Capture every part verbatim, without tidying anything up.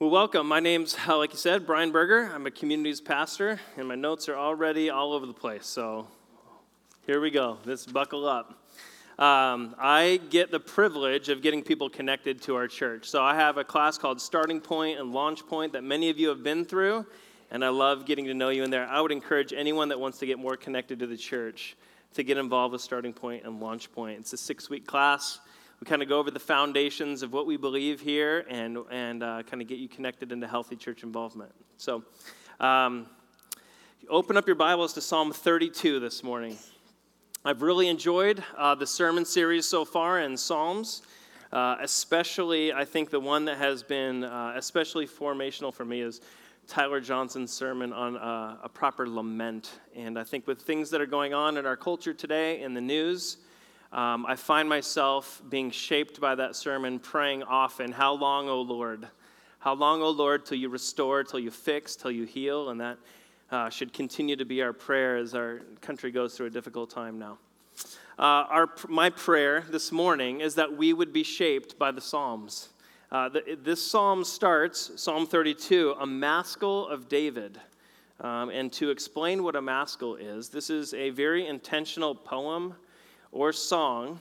Well, welcome. My name's, like you said, Brian Berger. I'm a communities pastor, and my notes are already all over the place. So here we go. Let's buckle up. Um, I get the privilege of getting people connected to our church. So I have a class called Starting Point and Launch Point that many of you have been through, and I love getting to know you in there. I would encourage anyone that wants to get more connected to the church to get involved with Starting Point and Launch Point. It's a six-week class. We kind of go over the foundations of what we believe here and and uh, kind of get you connected into healthy church involvement. So um, open up your Bibles to Psalm thirty-two this morning. I've really enjoyed uh, the sermon series so far in Psalms, uh, especially I think the one that has been uh, especially formational for me is Tyler Johnson's sermon on uh, a proper lament. And I think with things that are going on in our culture today in the news, Um, I find myself being shaped by that sermon, praying often, how long, O Lord? How long, O Lord, till you restore, till you fix, till you heal? And that uh, should continue to be our prayer as our country goes through a difficult time now. Uh, our, my prayer this morning is that we would be shaped by the Psalms. Uh, the, this psalm starts, Psalm thirty-two, a maskil of David. Um, and to explain what a maskil is, this is a very intentional poem or song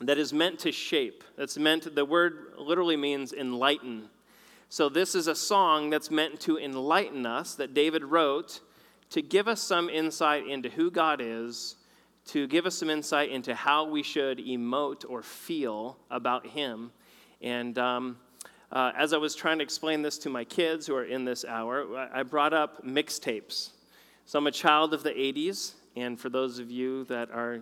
that is meant to shape. That's meant, the word literally means enlighten. So this is a song that's meant to enlighten us, that David wrote, to give us some insight into who God is, to give us some insight into how we should emote or feel about him. And um, uh, as I was trying to explain this to my kids who are in this hour, I brought up mixtapes. So I'm a child of the eighties, and for those of you that are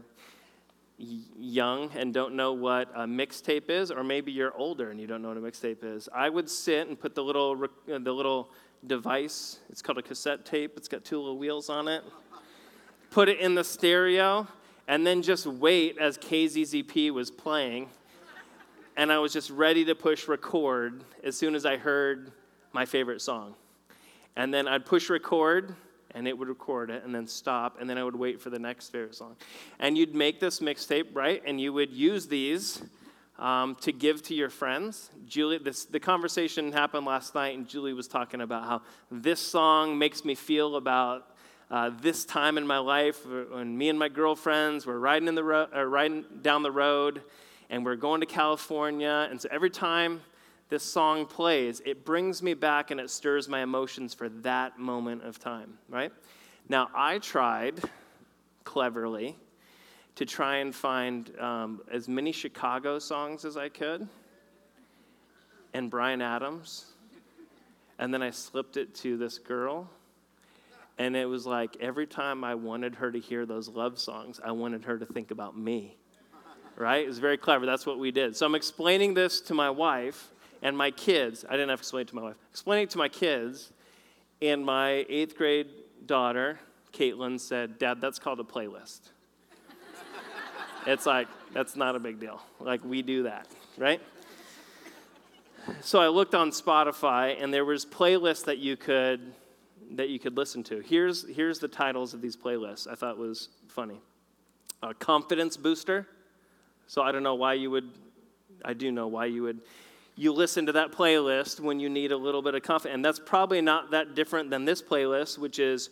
young and don't know what a mixtape is, or maybe you're older and you don't know what a mixtape is, I would sit and put the little the little device, it's called a cassette tape, it's got two little wheels on it, put it in the stereo, and then just wait as K Z Z P was playing, and I was just ready to push record as soon as I heard my favorite song. And then I'd push record, and it would record it, and then stop, and then I would wait for the next favorite song. And you'd make this mixtape, right? And you would use these um, to give to your friends. Julie, this, the conversation happened last night, and Julie was talking about how this song makes me feel about uh, this time in my life when me and my girlfriends were riding in the ro- uh, riding down the road, and we're going to California. And so every time this song plays, it brings me back and it stirs my emotions for that moment of time, right? Now, I tried, cleverly, to try and find um, as many Chicago songs as I could, and Bryan Adams, and then I slipped it to this girl, and it was like every time I wanted her to hear those love songs, I wanted her to think about me, right? It was very clever. That's what we did. So I'm explaining this to my wife, and my kids, I didn't have to explain it to my wife, explaining it to my kids, and my eighth grade daughter, Caitlin, said, "Dad, that's called a playlist." It's like, that's not a big deal. Like, we do that, right? So I looked on Spotify, and there was playlists that you could that you could listen to. Here's, here's the titles of these playlists I thought was funny. A confidence booster. So I don't know why you would, I do know why you would, you listen to that playlist when you need a little bit of confidence. And that's probably not that different than this playlist, which is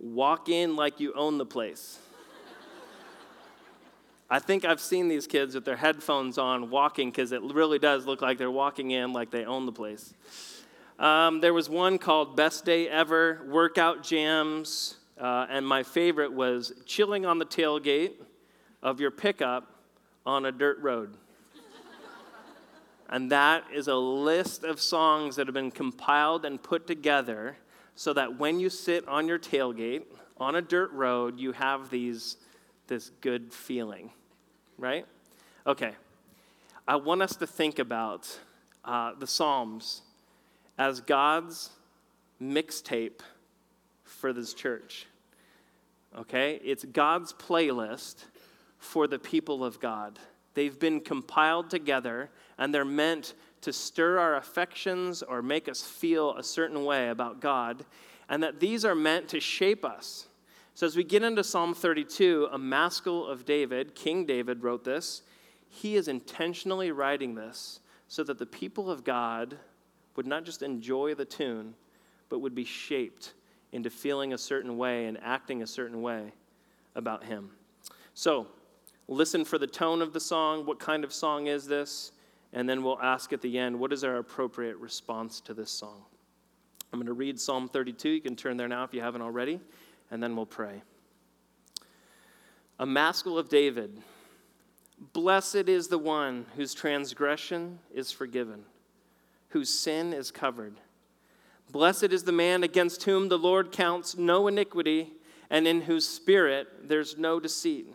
walk in like you own the place. I think I've seen these kids with their headphones on walking, because it really does look like they're walking in like they own the place. Um, there was one called Best Day Ever, Workout Jams, uh, and my favorite was chilling on the tailgate of your pickup on a dirt road. And that is a list of songs that have been compiled and put together so that when you sit on your tailgate on a dirt road, you have these this good feeling, right? Okay, I want us to think about uh, the Psalms as God's mixtape for this church, okay? It's God's playlist for the people of God. They've been compiled together, and they're meant to stir our affections or make us feel a certain way about God, and that these are meant to shape us. So as we get into Psalm thirty-two, a maskil of David, King David wrote this. He is intentionally writing this so that the people of God would not just enjoy the tune, but would be shaped into feeling a certain way and acting a certain way about him. So listen for the tone of the song. What kind of song is this? And then we'll ask at the end, what is our appropriate response to this song? I'm going to read Psalm thirty-two. You can turn there now if you haven't already, and then we'll pray. A maskil of David. Blessed is the one whose transgression is forgiven, whose sin is covered. Blessed is the man against whom the Lord counts no iniquity, and in whose spirit there's no deceit.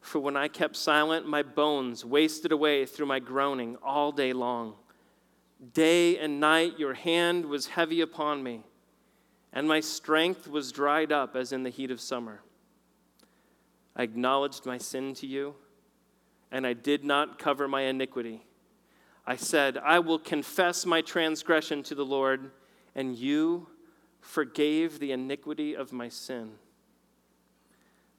For when I kept silent, my bones wasted away through my groaning all day long. Day and night your hand was heavy upon me, and my strength was dried up as in the heat of summer. I acknowledged my sin to you, and I did not cover my iniquity. I said, I will confess my transgression to the Lord, and you forgave the iniquity of my sin.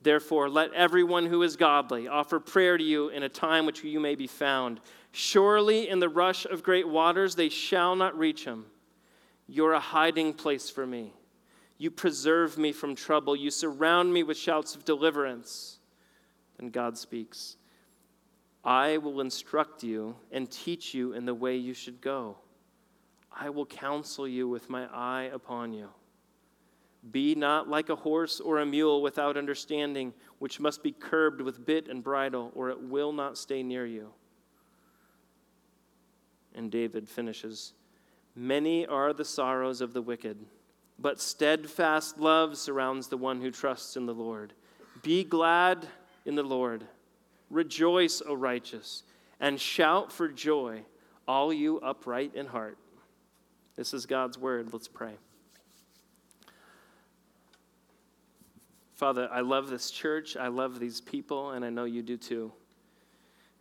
Therefore, let everyone who is godly offer prayer to you in a time which you may be found. Surely in the rush of great waters they shall not reach him. You're a hiding place for me. You preserve me from trouble. You surround me with shouts of deliverance. Then God speaks. I will instruct you and teach you in the way you should go. I will counsel you with my eye upon you. Be not like a horse or a mule without understanding, which must be curbed with bit and bridle, or it will not stay near you. And David finishes, many are the sorrows of the wicked, but steadfast love surrounds the one who trusts in the Lord. Be glad in the Lord. Rejoice, O righteous, and shout for joy, all you upright in heart. This is God's word. Let's pray. Father, I love this church, I love these people, and I know you do too.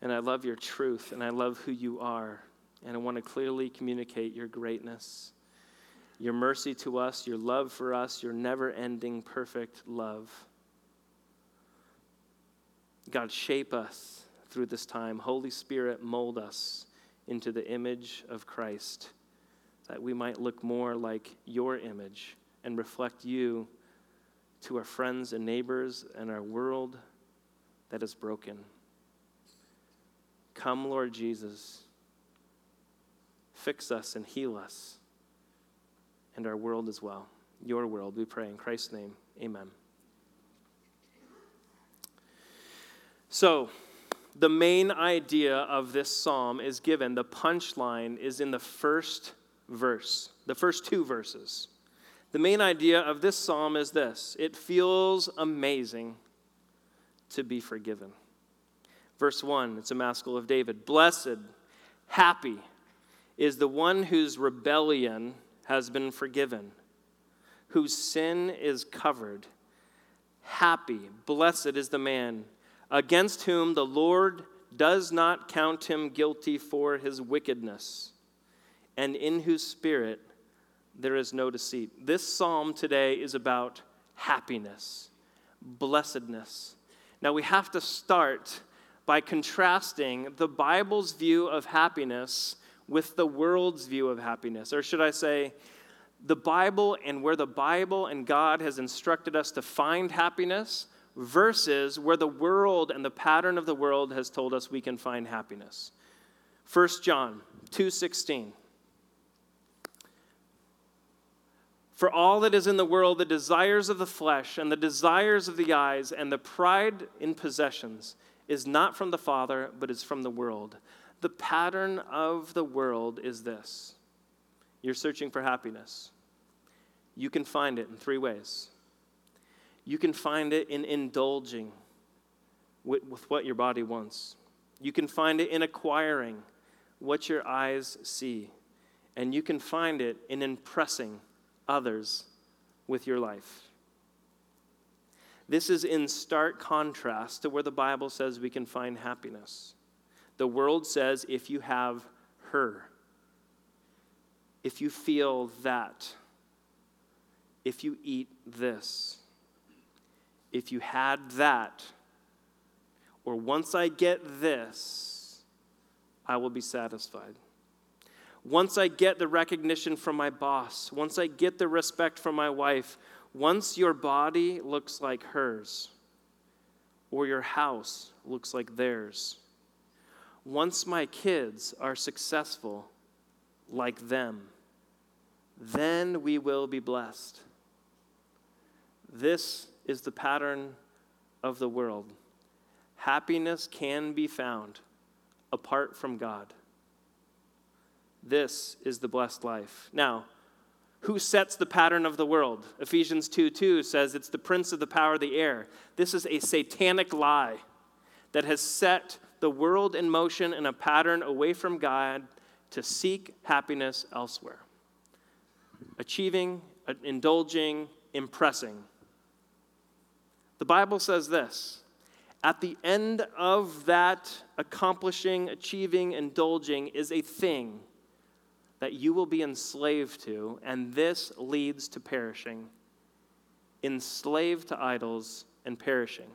And I love your truth, and I love who you are, and I want to clearly communicate your greatness, your mercy to us, your love for us, your never-ending perfect love. God, shape us through this time. Holy Spirit, mold us into the image of Christ, that we might look more like your image and reflect you to our friends and neighbors and our world that is broken. Come, Lord Jesus, fix us and heal us and our world as well. Your world, we pray in Christ's name, amen. So, the main idea of this psalm is given. The punchline is in the first verse, the first two verses. The main idea of this psalm is this. It feels amazing to be forgiven. Verse one, it's a maskil of David. Blessed, happy is the one whose rebellion has been forgiven, whose sin is covered. Happy, blessed is the man against whom the Lord does not count him guilty for his wickedness, and in whose spirit there is no deceit. This psalm today is about happiness, blessedness. Now we have to start by contrasting the Bible's view of happiness with the world's view of happiness. Or should I say, the Bible and where the Bible and God has instructed us to find happiness versus where the world and the pattern of the world has told us we can find happiness. First John two sixteen. For all that is in the world, the desires of the flesh and the desires of the eyes and the pride in possessions is not from the Father, but is from the world. The pattern of the world is this. You're searching for happiness. You can find it in three ways. You can find it in indulging with, with what your body wants. You can find it in acquiring what your eyes see. And you can find it in impressing others with your life. This is in stark contrast to where the Bible says we can find happiness. The world says if you have her, if you feel that, if you eat this, if you had that, or once I get this, I will be satisfied. Once I get the recognition from my boss, once I get the respect from my wife, once your body looks like hers or your house looks like theirs, once my kids are successful like them, then we will be blessed. This is the pattern of the world. Happiness can be found apart from God. This is the blessed life. Now, who sets the pattern of the world? Ephesians two two says it's the prince of the power of the air. This is a satanic lie that has set the world in motion in a pattern away from God to seek happiness elsewhere. Achieving, indulging, impressing. The Bible says this: at the end of that accomplishing, achieving, indulging is a thing that you will be enslaved to, and this leads to perishing. Enslaved to idols and perishing.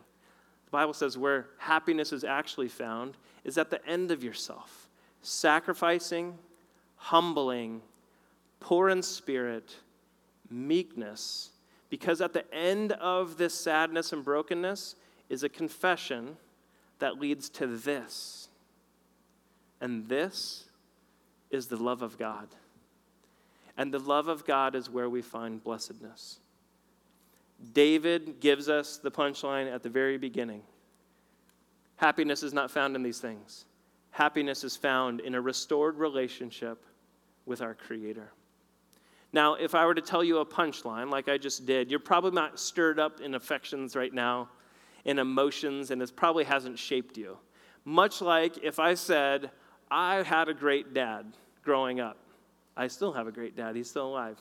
The Bible says where happiness is actually found is at the end of yourself. Sacrificing, humbling, poor in spirit, meekness. Because at the end of this sadness and brokenness is a confession that leads to this. And this is the love of God. And the love of God is where we find blessedness. David gives us the punchline at the very beginning. Happiness is not found in these things. Happiness is found in a restored relationship with our Creator. Now, if I were to tell you a punchline like I just did, you're probably not stirred up in affections right now, in emotions, and this probably hasn't shaped you. Much like if I said, I had a great dad growing up. I still have a great dad. He's still alive.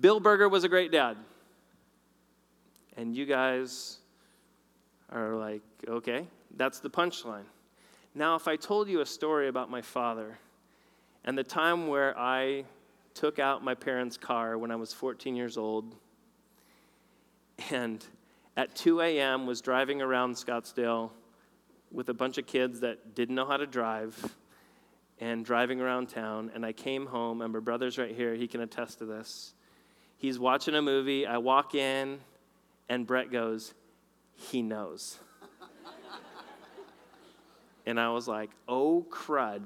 Bill Berger was a great dad. And you guys are like, okay, that's the punchline. Now, if I told you a story about my father and the time where I took out my parents' car when I was fourteen years old and at two a.m. was driving around Scottsdale with a bunch of kids that didn't know how to drive and driving around town, and I came home, and my brother's right here, he can attest to this. He's watching a movie, I walk in, and Brett goes, he knows. And I was like, oh crud.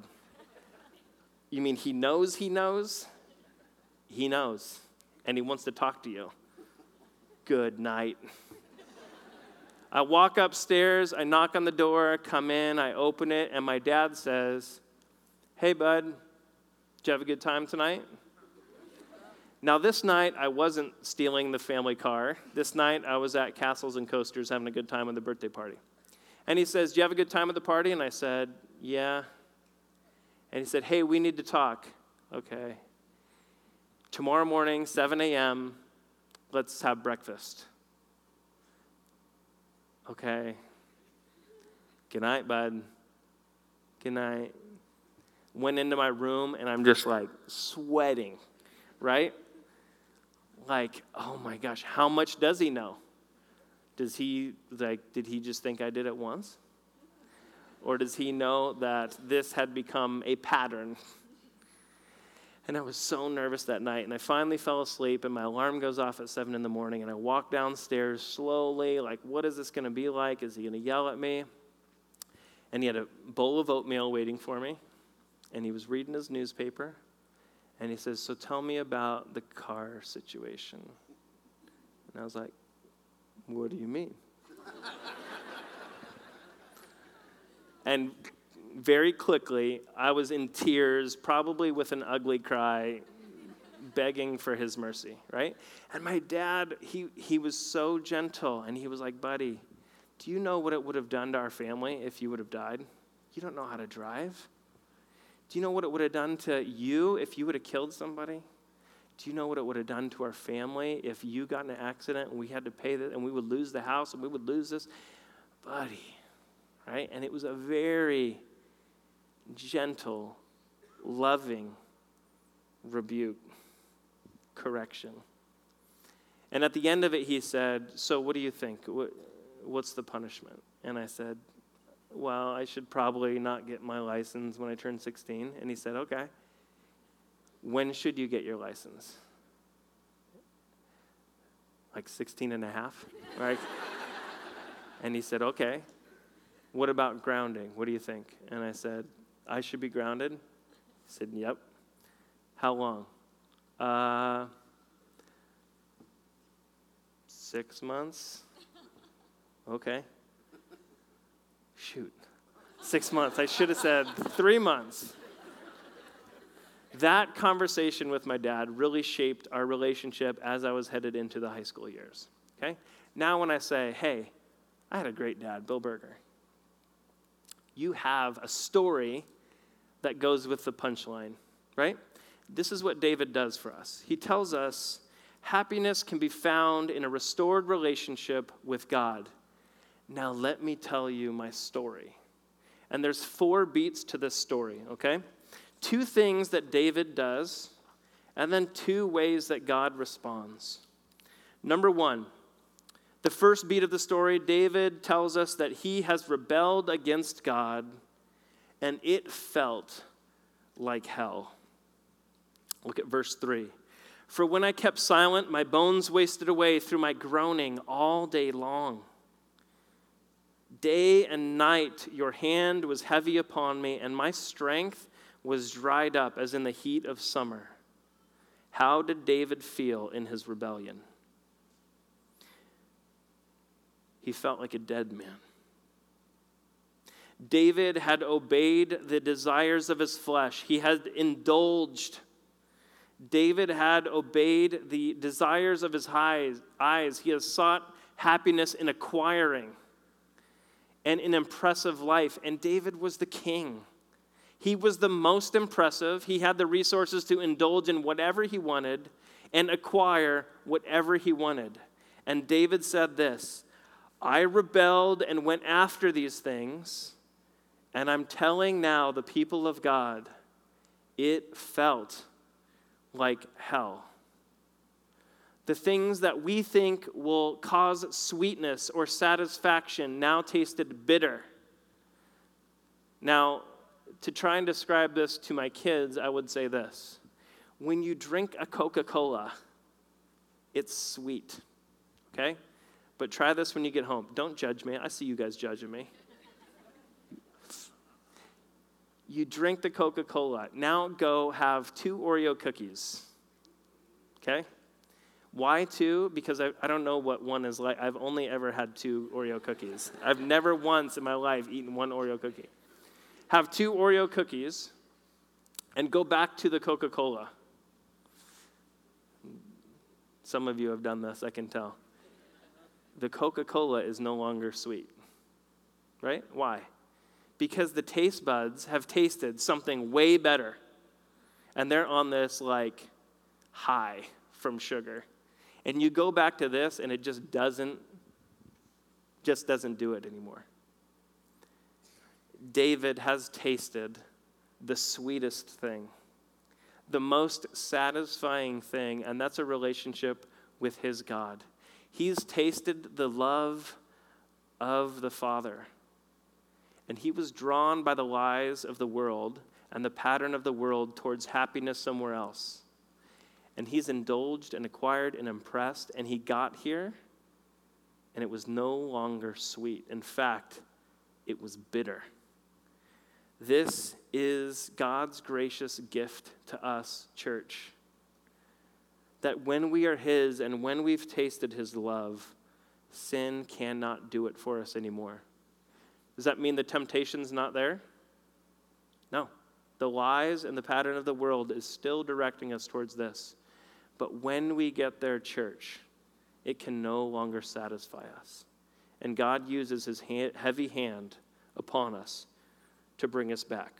You mean he knows he knows? He knows, and he wants to talk to you. Good night. I walk upstairs, I knock on the door, come in, I open it, and my dad says, hey, bud, did you have a good time tonight? Now, this night, I wasn't stealing the family car. This night, I was at Castles and Coasters having a good time at the birthday party. And he says, did you have a good time at the party? And I said, yeah. And he said, hey, we need to talk. Okay. Tomorrow morning, seven a.m., let's have breakfast. Okay, good night, bud, good night. Went into my room, and I'm just like sweating, right? Like, oh my gosh, how much does he know? Does he, like, did he just think I did it once? Or does he know that this had become a pattern? And I was so nervous that night, and I finally fell asleep, and my alarm goes off at seven in the morning, and I walk downstairs slowly, like, what is this going to be like? Is he going to yell at me? And he had a bowl of oatmeal waiting for me, and he was reading his newspaper, and he says, so tell me about the car situation. And I was like, what do you mean? And very quickly, I was in tears, probably with an ugly cry, begging for his mercy, right? And my dad, he he was so gentle, and he was like, buddy, do you know what it would have done to our family if you would have died? You don't know how to drive. Do you know what it would have done to you if you would have killed somebody? Do you know what it would have done to our family if you got in an accident and we had to pay this, and we would lose the house, and we would lose this? Buddy, right? And it was a very gentle, loving rebuke, correction. And at the end of it, he said, so what do you think? What's the punishment? And I said, well, I should probably not get my license when I turn sixteen. And he said, okay. when should you get your license? Like sixteen and a half, right? And he said, okay, what about grounding? What do you think? And I said, I should be grounded? He said, yep. How long? Uh, six months? Okay. Shoot. Six months. I should have said three months. That conversation with my dad really shaped our relationship as I was headed into the high school years, okay? Now when I say, hey, I had a great dad, Bill Berger, you have a story that goes with the punchline, right? This is what David does for us. He tells us happiness can be found in a restored relationship with God. Now let me tell you my story. And there's four beats to this story, okay? Two things that David does, and then two ways that God responds. Number one, the first beat of the story, David tells us that he has rebelled against God, and it felt like hell. Look at verse three. For when I kept silent, my bones wasted away through my groaning all day long. Day and night your hand was heavy upon me, and my strength was dried up as in the heat of summer. How did David feel in his rebellion? He felt like a dead man. David had obeyed the desires of his flesh. He had indulged. David had obeyed the desires of his eyes. He has sought happiness in acquiring and an impressive life. And David was the king. He was the most impressive. He had the resources to indulge in whatever he wanted and acquire whatever he wanted. And David said this, I rebelled and went after these things, and I'm telling now the people of God, it felt like hell. The things that we think will cause sweetness or satisfaction now tasted bitter. Now, to try and describe this to my kids, I would say this. When you drink a Coca-Cola, it's sweet, okay? But try this when you get home. Don't judge me. I see you guys judging me. You drink the Coca-Cola. Now go have two Oreo cookies, okay? Why two? Because I, I don't know what one is like. I've only ever had two Oreo cookies. I've never once in my life eaten one Oreo cookie. Have two Oreo cookies, and go back to the Coca-Cola. Some of you have done this, I can tell. The Coca-Cola is no longer sweet, right? Why? Because the taste buds have tasted something way better, and they're on this, like, high from sugar. And you go back to this, and it just doesn't, just doesn't do it anymore. David has tasted the sweetest thing, the most satisfying thing, and that's a relationship with his God. He's tasted the love of the Father, and he was drawn by the lies of the world and the pattern of the world towards happiness somewhere else. And he's indulged and acquired and impressed, and he got here, and it was no longer sweet. In fact, it was bitter. This is God's gracious gift to us, church, that when we are his and when we've tasted his love, sin cannot do it for us anymore. Does that mean the temptation's not there? No. The lies and the pattern of the world is still directing us towards this. But when we get there, church, it can no longer satisfy us. And God uses his heavy hand upon us to bring us back.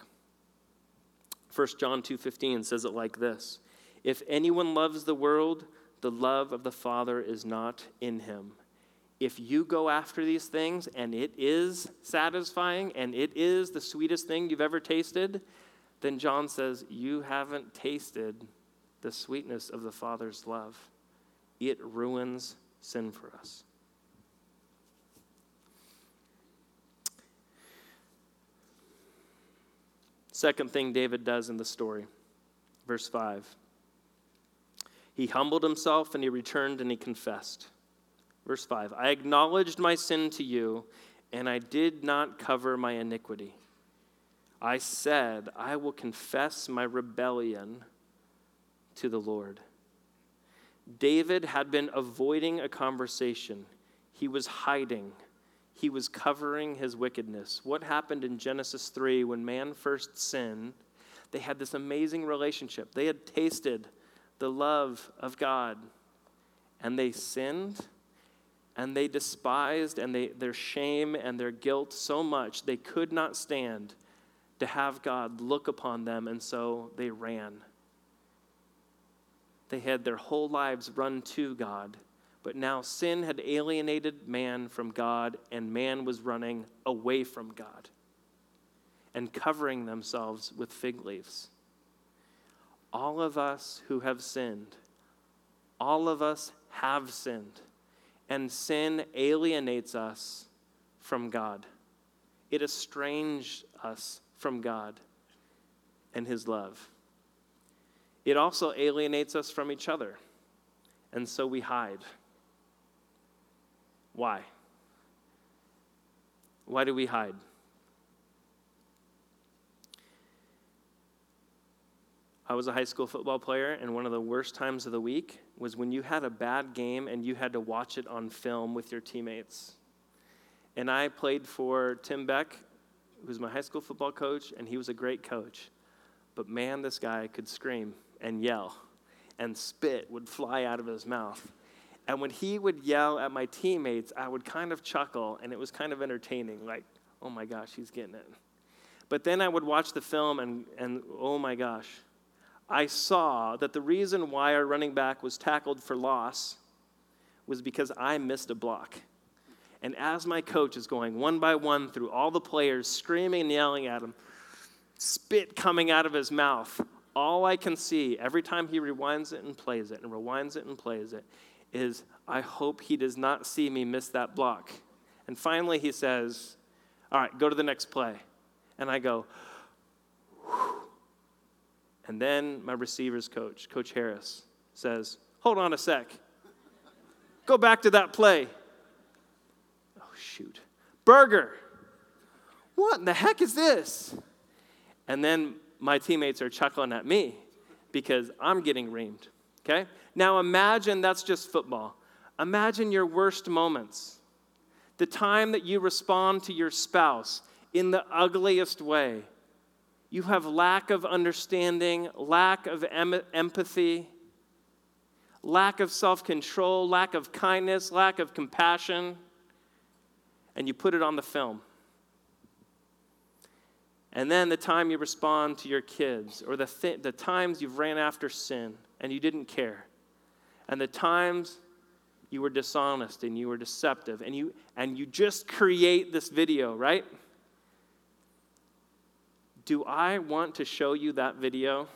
First John two fifteen says it like this. If anyone loves the world, the love of the Father is not in him. If you go after these things, and it is satisfying, and it is the sweetest thing you've ever tasted, then John says, you haven't tasted the sweetness of the Father's love. It ruins sin for us. Second thing David does in the story. Verse five. He humbled himself, and he returned, and he confessed. Verse five. I acknowledged my sin to you, and I did not cover my iniquity. I said, I will confess my rebellion to the Lord. David had been avoiding a conversation. He was hiding. He was covering his wickedness. What happened in Genesis three when man first sinned? They had this amazing relationship. They had tasted the love of God. And they sinned, and they despised, and they, their shame and their guilt so much, they could not stand to have God look upon them, and so they ran. They had their whole lives run to God, but now sin had alienated man from God, and man was running away from God and covering themselves with fig leaves. All of us who have sinned, all of us have sinned, and sin alienates us from God. It estranges us from God and his love. It also alienates us from each other, and so we hide. Why? Why do we hide? I was a high school football player, and one of the worst times of the week was when you had a bad game and you had to watch it on film with your teammates. And I played for Tim Beck, who was my high school football coach, and he was a great coach. But man, this guy could scream and yell, and spit would fly out of his mouth. And when he would yell at my teammates, I would kind of chuckle, and it was kind of entertaining, like, oh my gosh, he's getting it. But then I would watch the film, and, and oh my gosh, I saw that the reason why our running back was tackled for loss was because I missed a block. And as my coach is going one by one through all the players, screaming and yelling at him, spit coming out of his mouth, all I can see every time he rewinds it and plays it and rewinds it and plays it is, I hope he does not see me miss that block. And finally he says, all right, go to the next play. And I go, whew. And then my receivers coach, Coach Harris, says, hold on a sec. Go back to that play. Oh, shoot. Berger, what in the heck is this? And then my teammates are chuckling at me because I'm getting reamed, okay? Now imagine that's just football. Imagine your worst moments, the time that you respond to your spouse in the ugliest way. You have lack of understanding, lack of em- empathy, lack of self-control, lack of kindness, lack of compassion, and you put it on the film. And then the time you respond to your kids, or the th- the times you've ran after sin and you didn't care, and the times you were dishonest and you were deceptive, and you and you just create this video, right? Do I want to show you that video?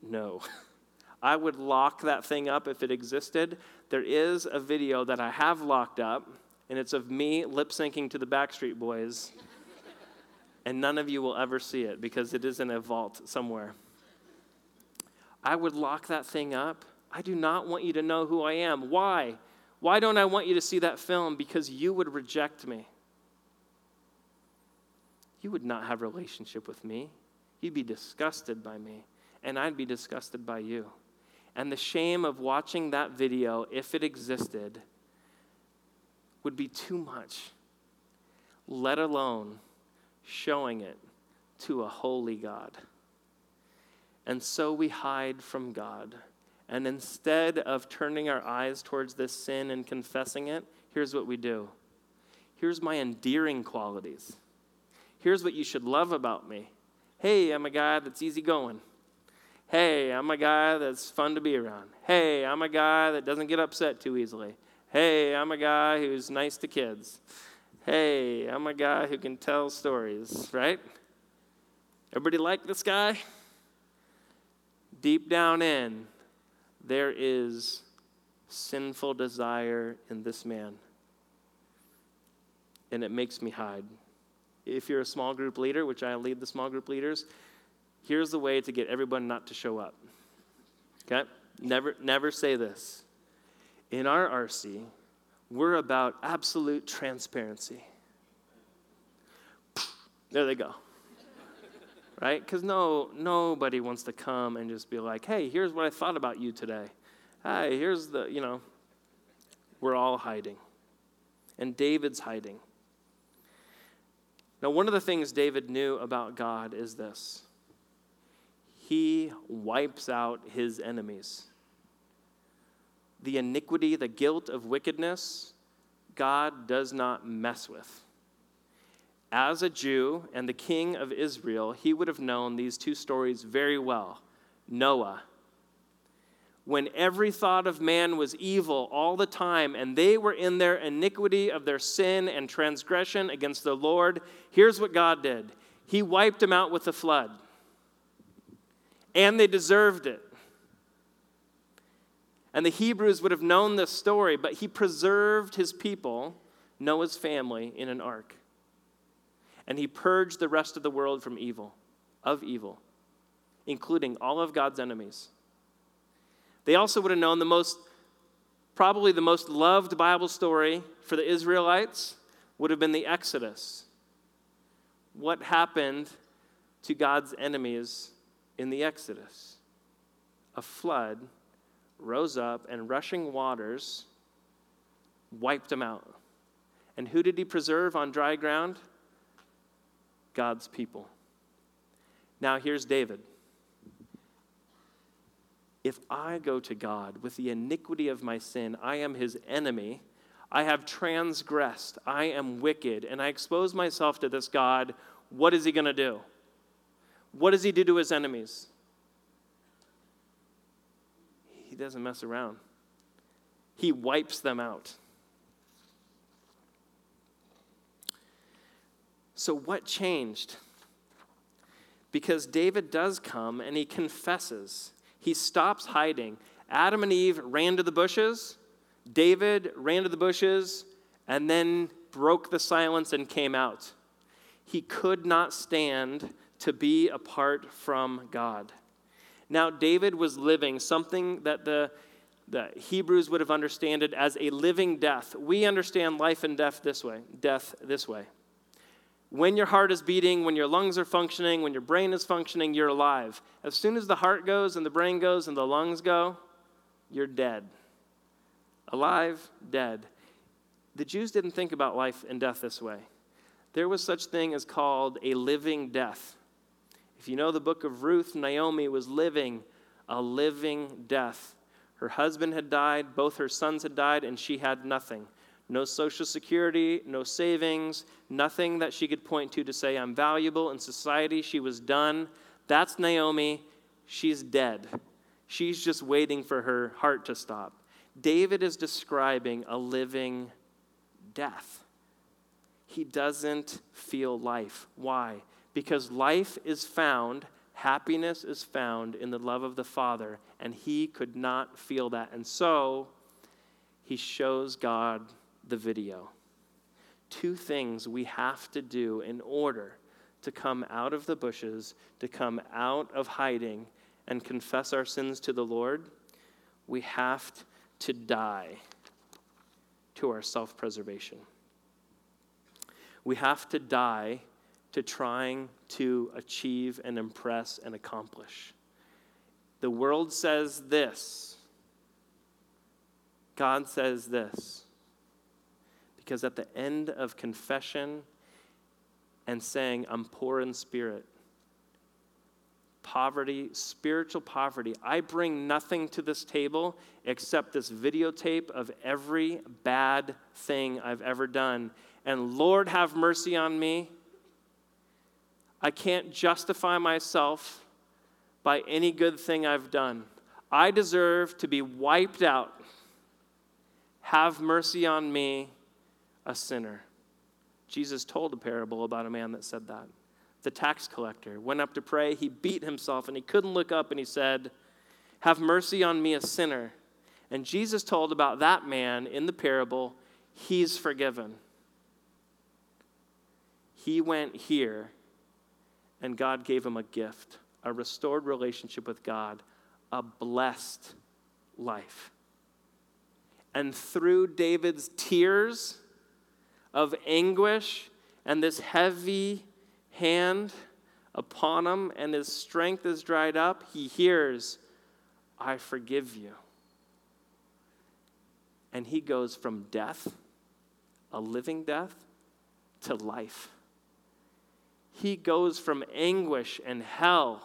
No. I would lock that thing up if it existed. There is a video that I have locked up, and it's of me lip-syncing to the Backstreet Boys. And none of you will ever see it because it is in a vault somewhere. I would lock that thing up. I do not want you to know who I am. Why? Why don't I want you to see that film? Because you would reject me. You would not have a relationship with me. You'd be disgusted by me, and I'd be disgusted by you. And the shame of watching that video, if it existed, would be too much, let alone showing it to a holy God. And so we hide from God. And instead of turning our eyes towards this sin and confessing it, here's what we do. Here's my endearing qualities. Here's what you should love about me. Hey, I'm a guy that's easygoing. Hey, I'm a guy that's fun to be around. Hey, I'm a guy that doesn't get upset too easily. Hey, I'm a guy who's nice to kids. Hey, I'm a guy who can tell stories, right? Everybody like this guy? Deep down in, there is sinful desire in this man. And it makes me hide. If you're a small group leader, which I lead the small group leaders, Here's the way to get everyone not to show up. Okay? Never, never say this. In our R C, we're about absolute transparency. There they go. Right? Because no, nobody wants to come and just be like, hey, here's what I thought about you today. Hey, here's the, you know, we're all hiding. And David's hiding. Now, one of the things David knew about God is this. He wipes out his enemies. The iniquity, the guilt of wickedness, God does not mess with. As a Jew and the king of Israel, he would have known these two stories very well. Noah, when every thought of man was evil all the time, and they were in their iniquity of their sin and transgression against the Lord, here's what God did. He wiped them out with a flood. And they deserved it. And the Hebrews would have known this story, but he preserved his people, Noah's family, in an ark. And he purged the rest of the world from evil, of evil, including all of God's enemies. They also would have known the most, probably the most loved Bible story for the Israelites would have been the Exodus. What happened to God's enemies in the Exodus? A flood rose up and rushing waters wiped them out. And who did he preserve on dry ground? God's people. Now here's David. If I go to God with the iniquity of my sin, I am his enemy. I have transgressed. I am wicked. And I expose myself to this God. What is he going to do? What does he do to his enemies? He doesn't mess around. He wipes them out. So what changed? Because David does come and he confesses. He stops hiding. Adam and Eve ran to the bushes. David ran to the bushes and then broke the silence and came out. He could not stand to be apart from God. Now, David was living something that the, the Hebrews would have understood as a living death. We understand life and death this way, death this way. When your heart is beating, when your lungs are functioning, when your brain is functioning, you're alive. As soon as the heart goes and the brain goes and the lungs go, you're dead. Alive, dead. The Jews didn't think about life and death this way. There was such thing as called a living death. If you know the book of Ruth, Naomi was living a living death. Her husband had died, both her sons had died, and she had nothing. No social security, no savings, nothing that she could point to to say, I'm valuable in society. She was done. That's Naomi. She's dead. She's just waiting for her heart to stop. David is describing a living death. He doesn't feel life. Why? Because life is found, happiness is found in the love of the Father, and he could not feel that. And so he shows God the video. Two things we have to do in order to come out of the bushes, to come out of hiding and confess our sins to the Lord. We have to die to our self-preservation. We have to die to trying to achieve and impress and accomplish. The world says this. God says this. Because at the end of confession and saying, I'm poor in spirit, poverty, spiritual poverty, I bring nothing to this table except this videotape of every bad thing I've ever done. And Lord, have mercy on me. I can't justify myself by any good thing I've done. I deserve to be wiped out. Have mercy on me, a sinner. Jesus told a parable about a man that said that. The tax collector went up to pray. He beat himself and he couldn't look up and he said, have mercy on me, a sinner. And Jesus told about that man in the parable, he's forgiven. He went here and God gave him a gift a restored relationship with God, a blessed life. And through David's tears of anguish and this heavy hand upon him and his strength is dried up, he hears, I forgive you. And he goes from death, a living death, to life. He goes from anguish and hell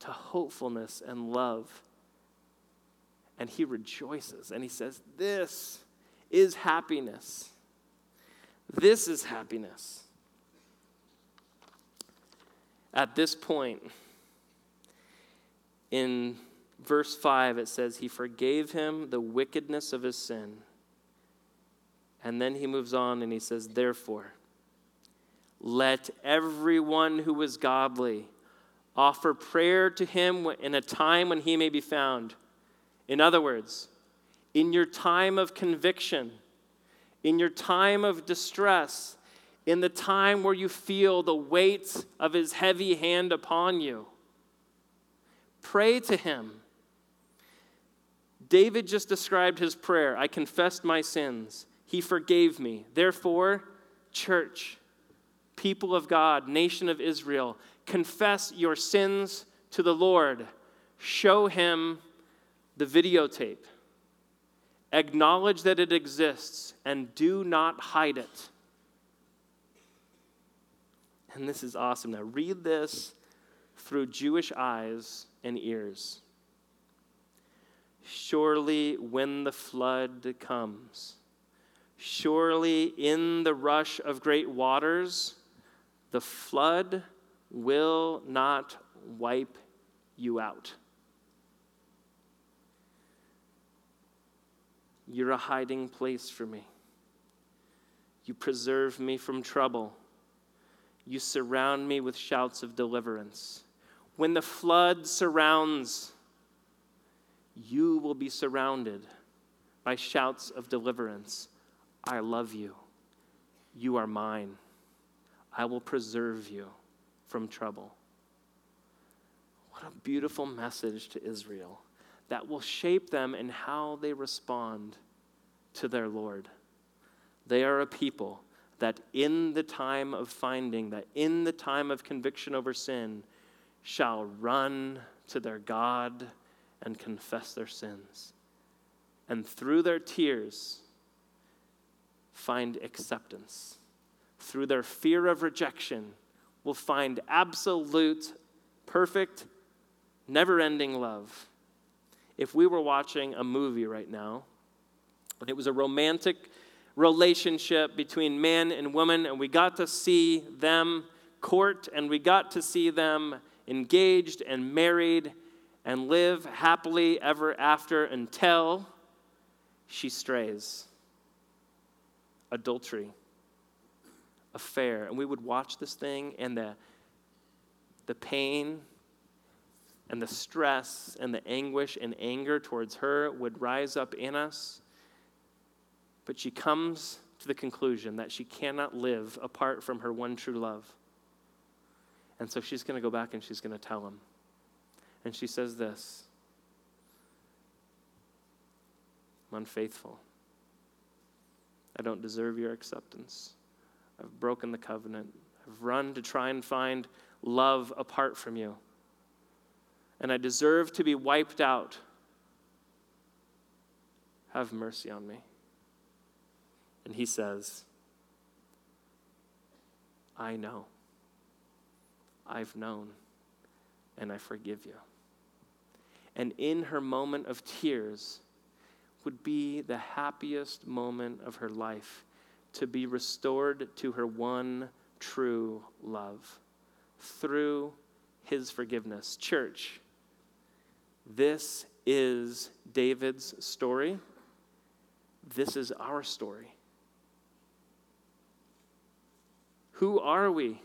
to hopefulness and love. And he rejoices and he says, this is happiness. This is happiness. At this point, in verse five, it says, he forgave him the wickedness of his sin. And then he moves on and he says, therefore, let everyone who is godly offer prayer to him in a time when he may be found. In other words, in your time of conviction, in your time of distress, in the time where you feel the weight of his heavy hand upon you, pray to him. David just described his prayer. I confessed my sins. He forgave me. Therefore, church, people of God, nation of Israel, confess your sins to the Lord. Show him the videotape. Acknowledge that it exists and do not hide it. And this is awesome. Now read this through Jewish eyes and ears. Surely when the flood comes, surely in the rush of great waters, the flood will not wipe you out. You're a hiding place for me. You preserve me from trouble. You surround me with shouts of deliverance. When the flood surrounds, you will be surrounded by shouts of deliverance. I love you. You are mine. I will preserve you from trouble. What a beautiful message to Israel that will shape them in how they respond to their Lord. They are a people that in the time of finding, that in the time of conviction over sin, shall run to their God and confess their sins. And through their tears, find acceptance. Through their fear of rejection, will find absolute, perfect, never-ending love. If we were watching a movie right now, and it was a romantic relationship between man and woman, and we got to see them court, and we got to see them engaged and married and live happily ever after until she strays. Adultery, affair. And we would watch this thing, and the, the pain and the stress and the anguish and anger towards her would rise up in us. But she comes to the conclusion that she cannot live apart from her one true love. And so she's going to go back and she's going to tell him. And she says this, I'm unfaithful. I don't deserve your acceptance. I've broken the covenant. I've run to try and find love apart from you. And I deserve to be wiped out. Have mercy on me. And he says, I know. I've known. And I forgive you. And in her moment of tears would be the happiest moment of her life, to be restored to her one true love through his forgiveness. Church, this is David's story. This is our story. Who are we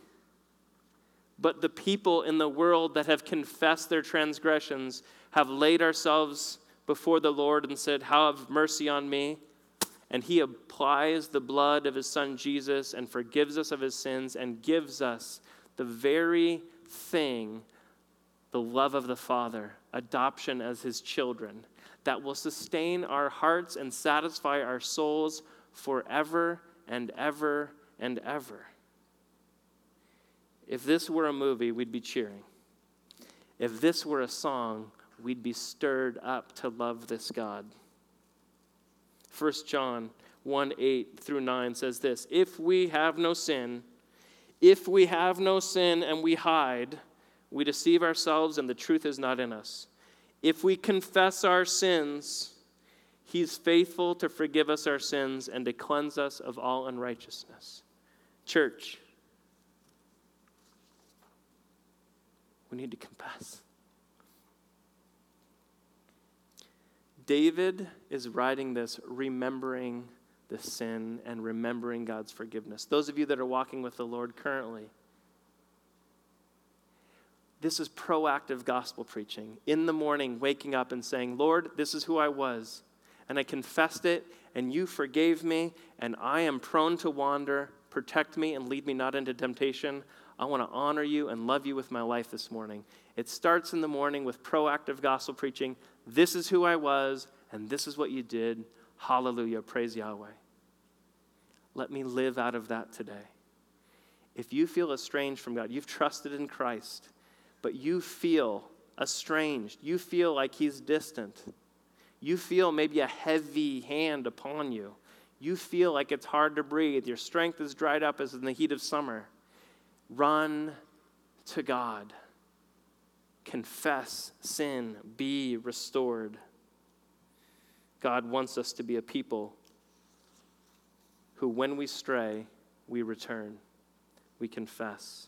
but the people in the world that have confessed their transgressions, have laid ourselves before the Lord and said, have mercy on me. And he applies the blood of his son Jesus and forgives us of his sins and gives us the very thing the love of the Father, adoption as his children, that will sustain our hearts and satisfy our souls forever and ever and ever. If this were a movie, we'd be cheering. If this were a song, we'd be stirred up to love this God. First John one, eight through nine says this, If we have no sin, if we have no sin and we hide, we deceive ourselves and the truth is not in us. If we confess our sins, he's faithful to forgive us our sins and to cleanse us of all unrighteousness. Church, we need to confess. David is writing this, remembering the sin and remembering God's forgiveness. Those of you that are walking with the Lord currently, this is proactive gospel preaching. In the morning, waking up and saying, Lord, this is who I was, and I confessed it, and you forgave me, and I am prone to wander. Protect me and lead me not into temptation. I want to honor you and love you with my life this morning. It starts in the morning with proactive gospel preaching. This is who I was, and this is what you did. Hallelujah. Praise Yahweh. Let me live out of that today. If you feel estranged from God, you've trusted in Christ, but you feel estranged. You feel like he's distant. You feel maybe a heavy hand upon you. You feel like it's hard to breathe. Your strength is dried up as in the heat of summer. Run to God. Confess sin. Be restored. God wants us to be a people who, when we stray, we return. We confess.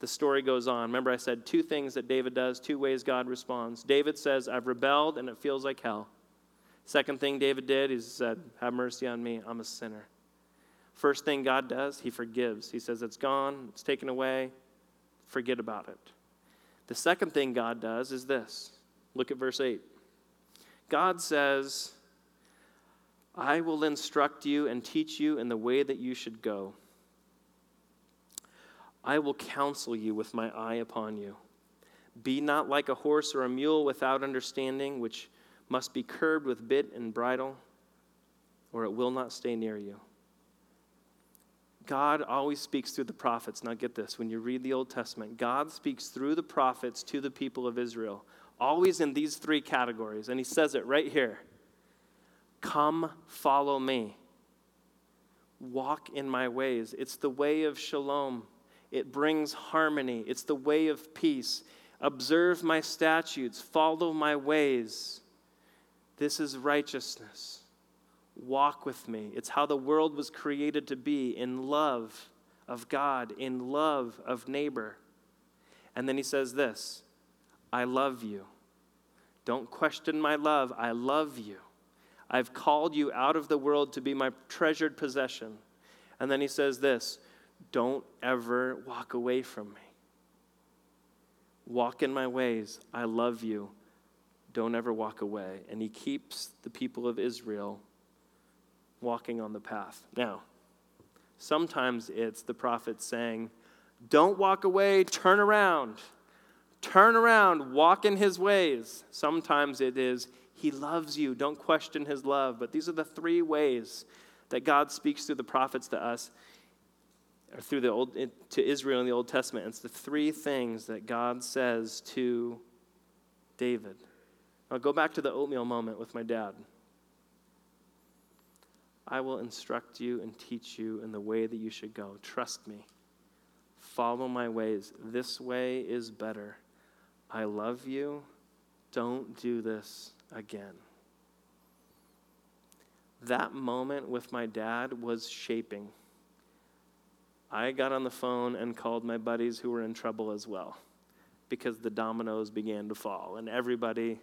The story goes on. Remember I said two things that David does, two ways God responds. David says, I've rebelled and it feels like hell. Second thing David did, he said, have mercy on me, I'm a sinner. First thing God does, he forgives. He says, it's gone, it's taken away, forget about it. The second thing God does is this. Look at verse eight. God says, I will instruct you and teach you in the way that you should go. I will counsel you with my eye upon you. Be not like a horse or a mule without understanding, which must be curbed with bit and bridle, or it will not stay near you. God always speaks through the prophets. Now get this, when you read the Old Testament, God speaks through the prophets to the people of Israel, always in these three categories, and he says it right here. Come, follow me. Walk in my ways. It's the way of shalom. It brings harmony. It's the way of peace. Observe my statutes. Follow my ways. This is righteousness. Walk with me. It's how the world was created to be, in love of God, in love of neighbor. And then he says this, I love you. Don't question my love. I love you. I've called you out of the world to be my treasured possession. And then he says this, don't ever walk away from me. Walk in my ways. I love you. Don't ever walk away. And he keeps the people of Israel walking on the path. Now, sometimes it's the prophet saying, don't walk away, turn around. Turn around, walk in his ways. Sometimes it is, he loves you. Don't question his love. But these are the three ways that God speaks through the prophets to us, or through the old to Israel in the Old Testament. It's the three things that God says to David. I'll go back to the oatmeal moment with my dad. I will instruct you and teach you in the way that you should go. Trust me. Follow my ways. This way is better. I love you. Don't do this again. That moment with my dad was shaping. I got on the phone and called my buddies who were in trouble as well, because the dominoes began to fall. And everybody,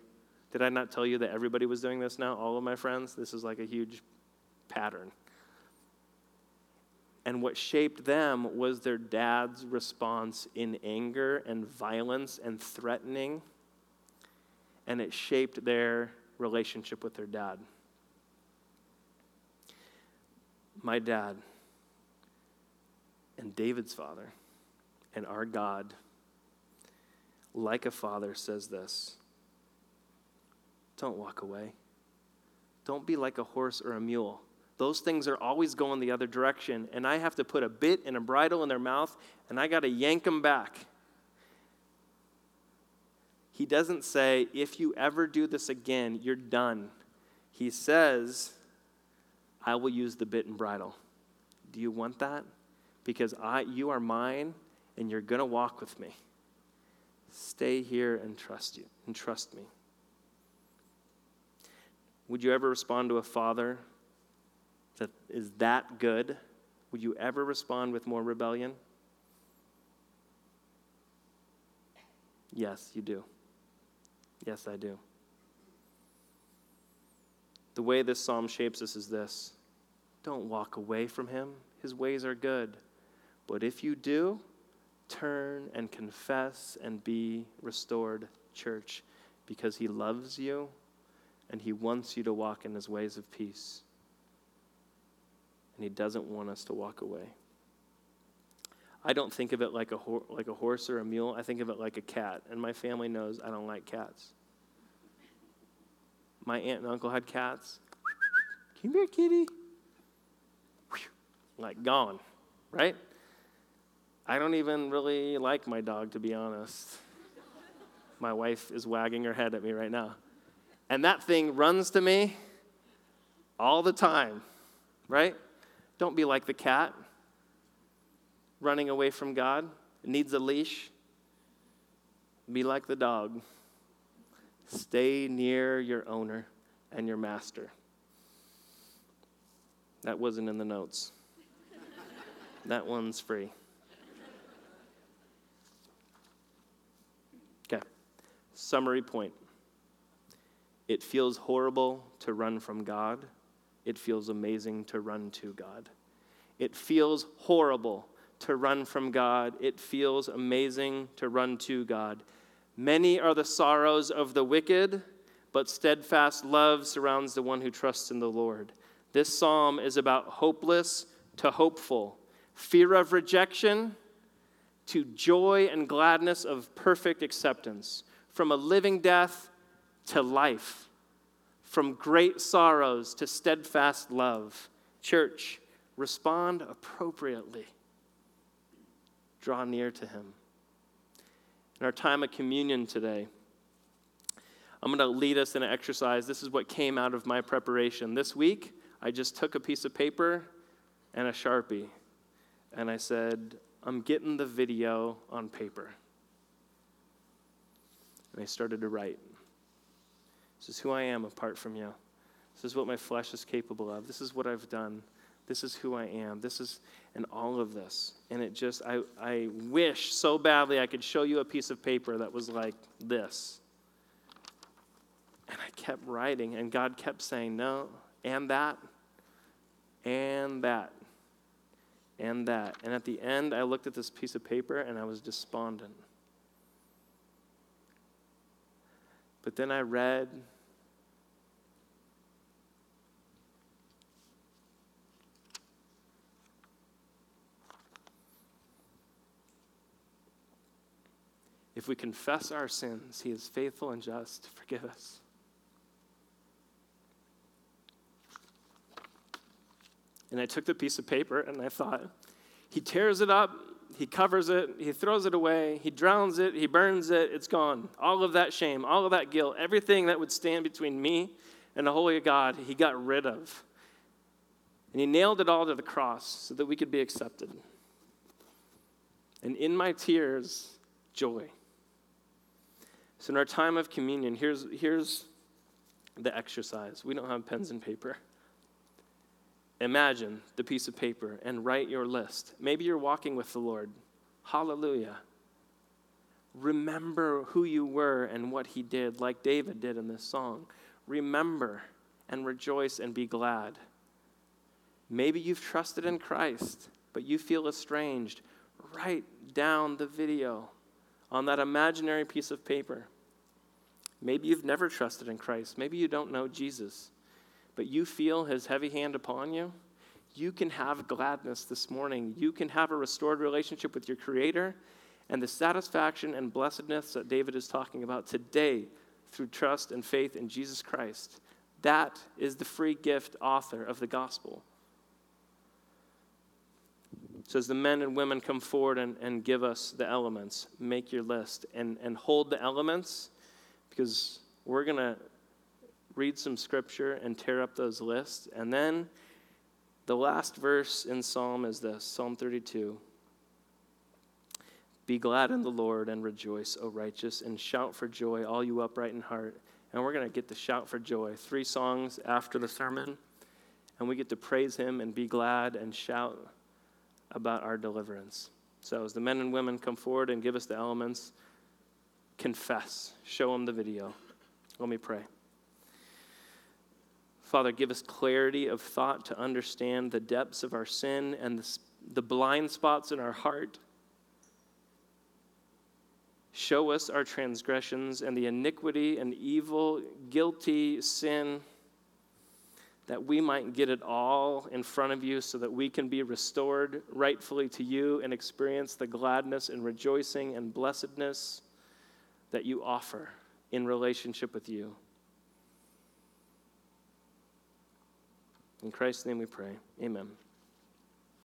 did I not tell you that everybody was doing this now? All of my friends? This is like a huge pattern. And what shaped them was their dad's response in anger and violence and threatening. And it shaped their relationship with their dad. My dad and David's father and our God like a father, says this: don't walk away. Don't be like a horse or a mule. Those things are always going the other direction, and I have to put a bit and a bridle in their mouth, and I got to yank them back. He doesn't say, if you ever do this again, you're done. He says, I will use the bit and bridle. Do you want that? Because I, you are mine, and you're going to walk with me. Stay here and trust you, and trust me. Would you ever respond to a father that is that good? Would you ever respond with more rebellion? Yes, you do. Yes, I do. The way this psalm shapes us is this: don't walk away from him. His ways are good. But if you do, turn and confess and be restored, church, because he loves you and he wants you to walk in his ways of peace. And he doesn't want us to walk away. I don't think of it like a ho- like a horse or a mule. I think of it like a cat. And my family knows I don't like cats. My aunt and uncle had cats. Come here, kitty. Like, gone, right? I don't even really like my dog, to be honest. My wife is wagging her head at me right now. And that thing runs to me all the time, right? Don't be like the cat running away from God. It needs a leash. Be like the dog. Stay near your owner and your master. That wasn't in the notes. That one's free. Okay. Summary point. It feels horrible to run from God. It feels amazing to run to God. It feels horrible to run from God. It feels amazing to run to God. Many are the sorrows of the wicked, but steadfast love surrounds the one who trusts in the Lord. This psalm is about hopeless to hopeful, fear of rejection to joy and gladness of perfect acceptance, from a living death to life, from great sorrows to steadfast love. Church, respond appropriately. Draw near to him. In our time of communion today, I'm going to lead us in an exercise. This is what came out of my preparation. This week, I just took a piece of paper and a Sharpie, and I said, I'm getting the video on paper. And I started to write. This is who I am apart from you. This is what my flesh is capable of. This is what I've done. This is who I am. This is, and all of this. And it just, I, I wish so badly I could show you a piece of paper that was like this. And I kept writing, and God kept saying, no, and that, and that, and that. And at the end, I looked at this piece of paper, and I was despondent. But then I read if we confess our sins, he is faithful and just to forgive us. And I took the piece of paper and I thought, he tears it up, he covers it, he throws it away, he drowns it, he burns it, it's gone. All of that shame, all of that guilt, everything that would stand between me and the holy God, he got rid of. And he nailed it all to the cross so that we could be accepted. And in my tears, joy. So in our time of communion, here's, here's the exercise. We don't have pens and paper. Imagine the piece of paper and write your list. Maybe you're walking with the Lord. Hallelujah. Remember who you were and what he did, like David did in this song. Remember and rejoice and be glad. Maybe you've trusted in Christ, but you feel estranged. Write down the video on that imaginary piece of paper. Maybe you've never trusted in Christ. Maybe you don't know Jesus, but you feel his heavy hand upon you. You can have gladness this morning. You can have a restored relationship with your Creator, and the satisfaction and blessedness that David is talking about today through trust and faith in Jesus Christ. That is the free gift author of the gospel. So as the men and women come forward and, and give us the elements, make your list and, and hold the elements, because we're going to read some scripture and tear up those lists. And then the last verse in Psalm is this, Psalm thirty-two. Be glad in the Lord and rejoice, O righteous, and shout for joy, all you upright in heart. And we're going to get to shout for joy. Three songs after the sermon, and we get to praise him and be glad and shout about our deliverance. So as the men and women come forward and give us the elements, confess. Show them the video. Let me pray. Father, give us clarity of thought to understand the depths of our sin and the, the blind spots in our heart. Show us our transgressions and the iniquity and evil, guilty sin, that we might get it all in front of you so that we can be restored rightfully to you and experience the gladness and rejoicing and blessedness that you offer in relationship with you. In Christ's name we pray. Amen.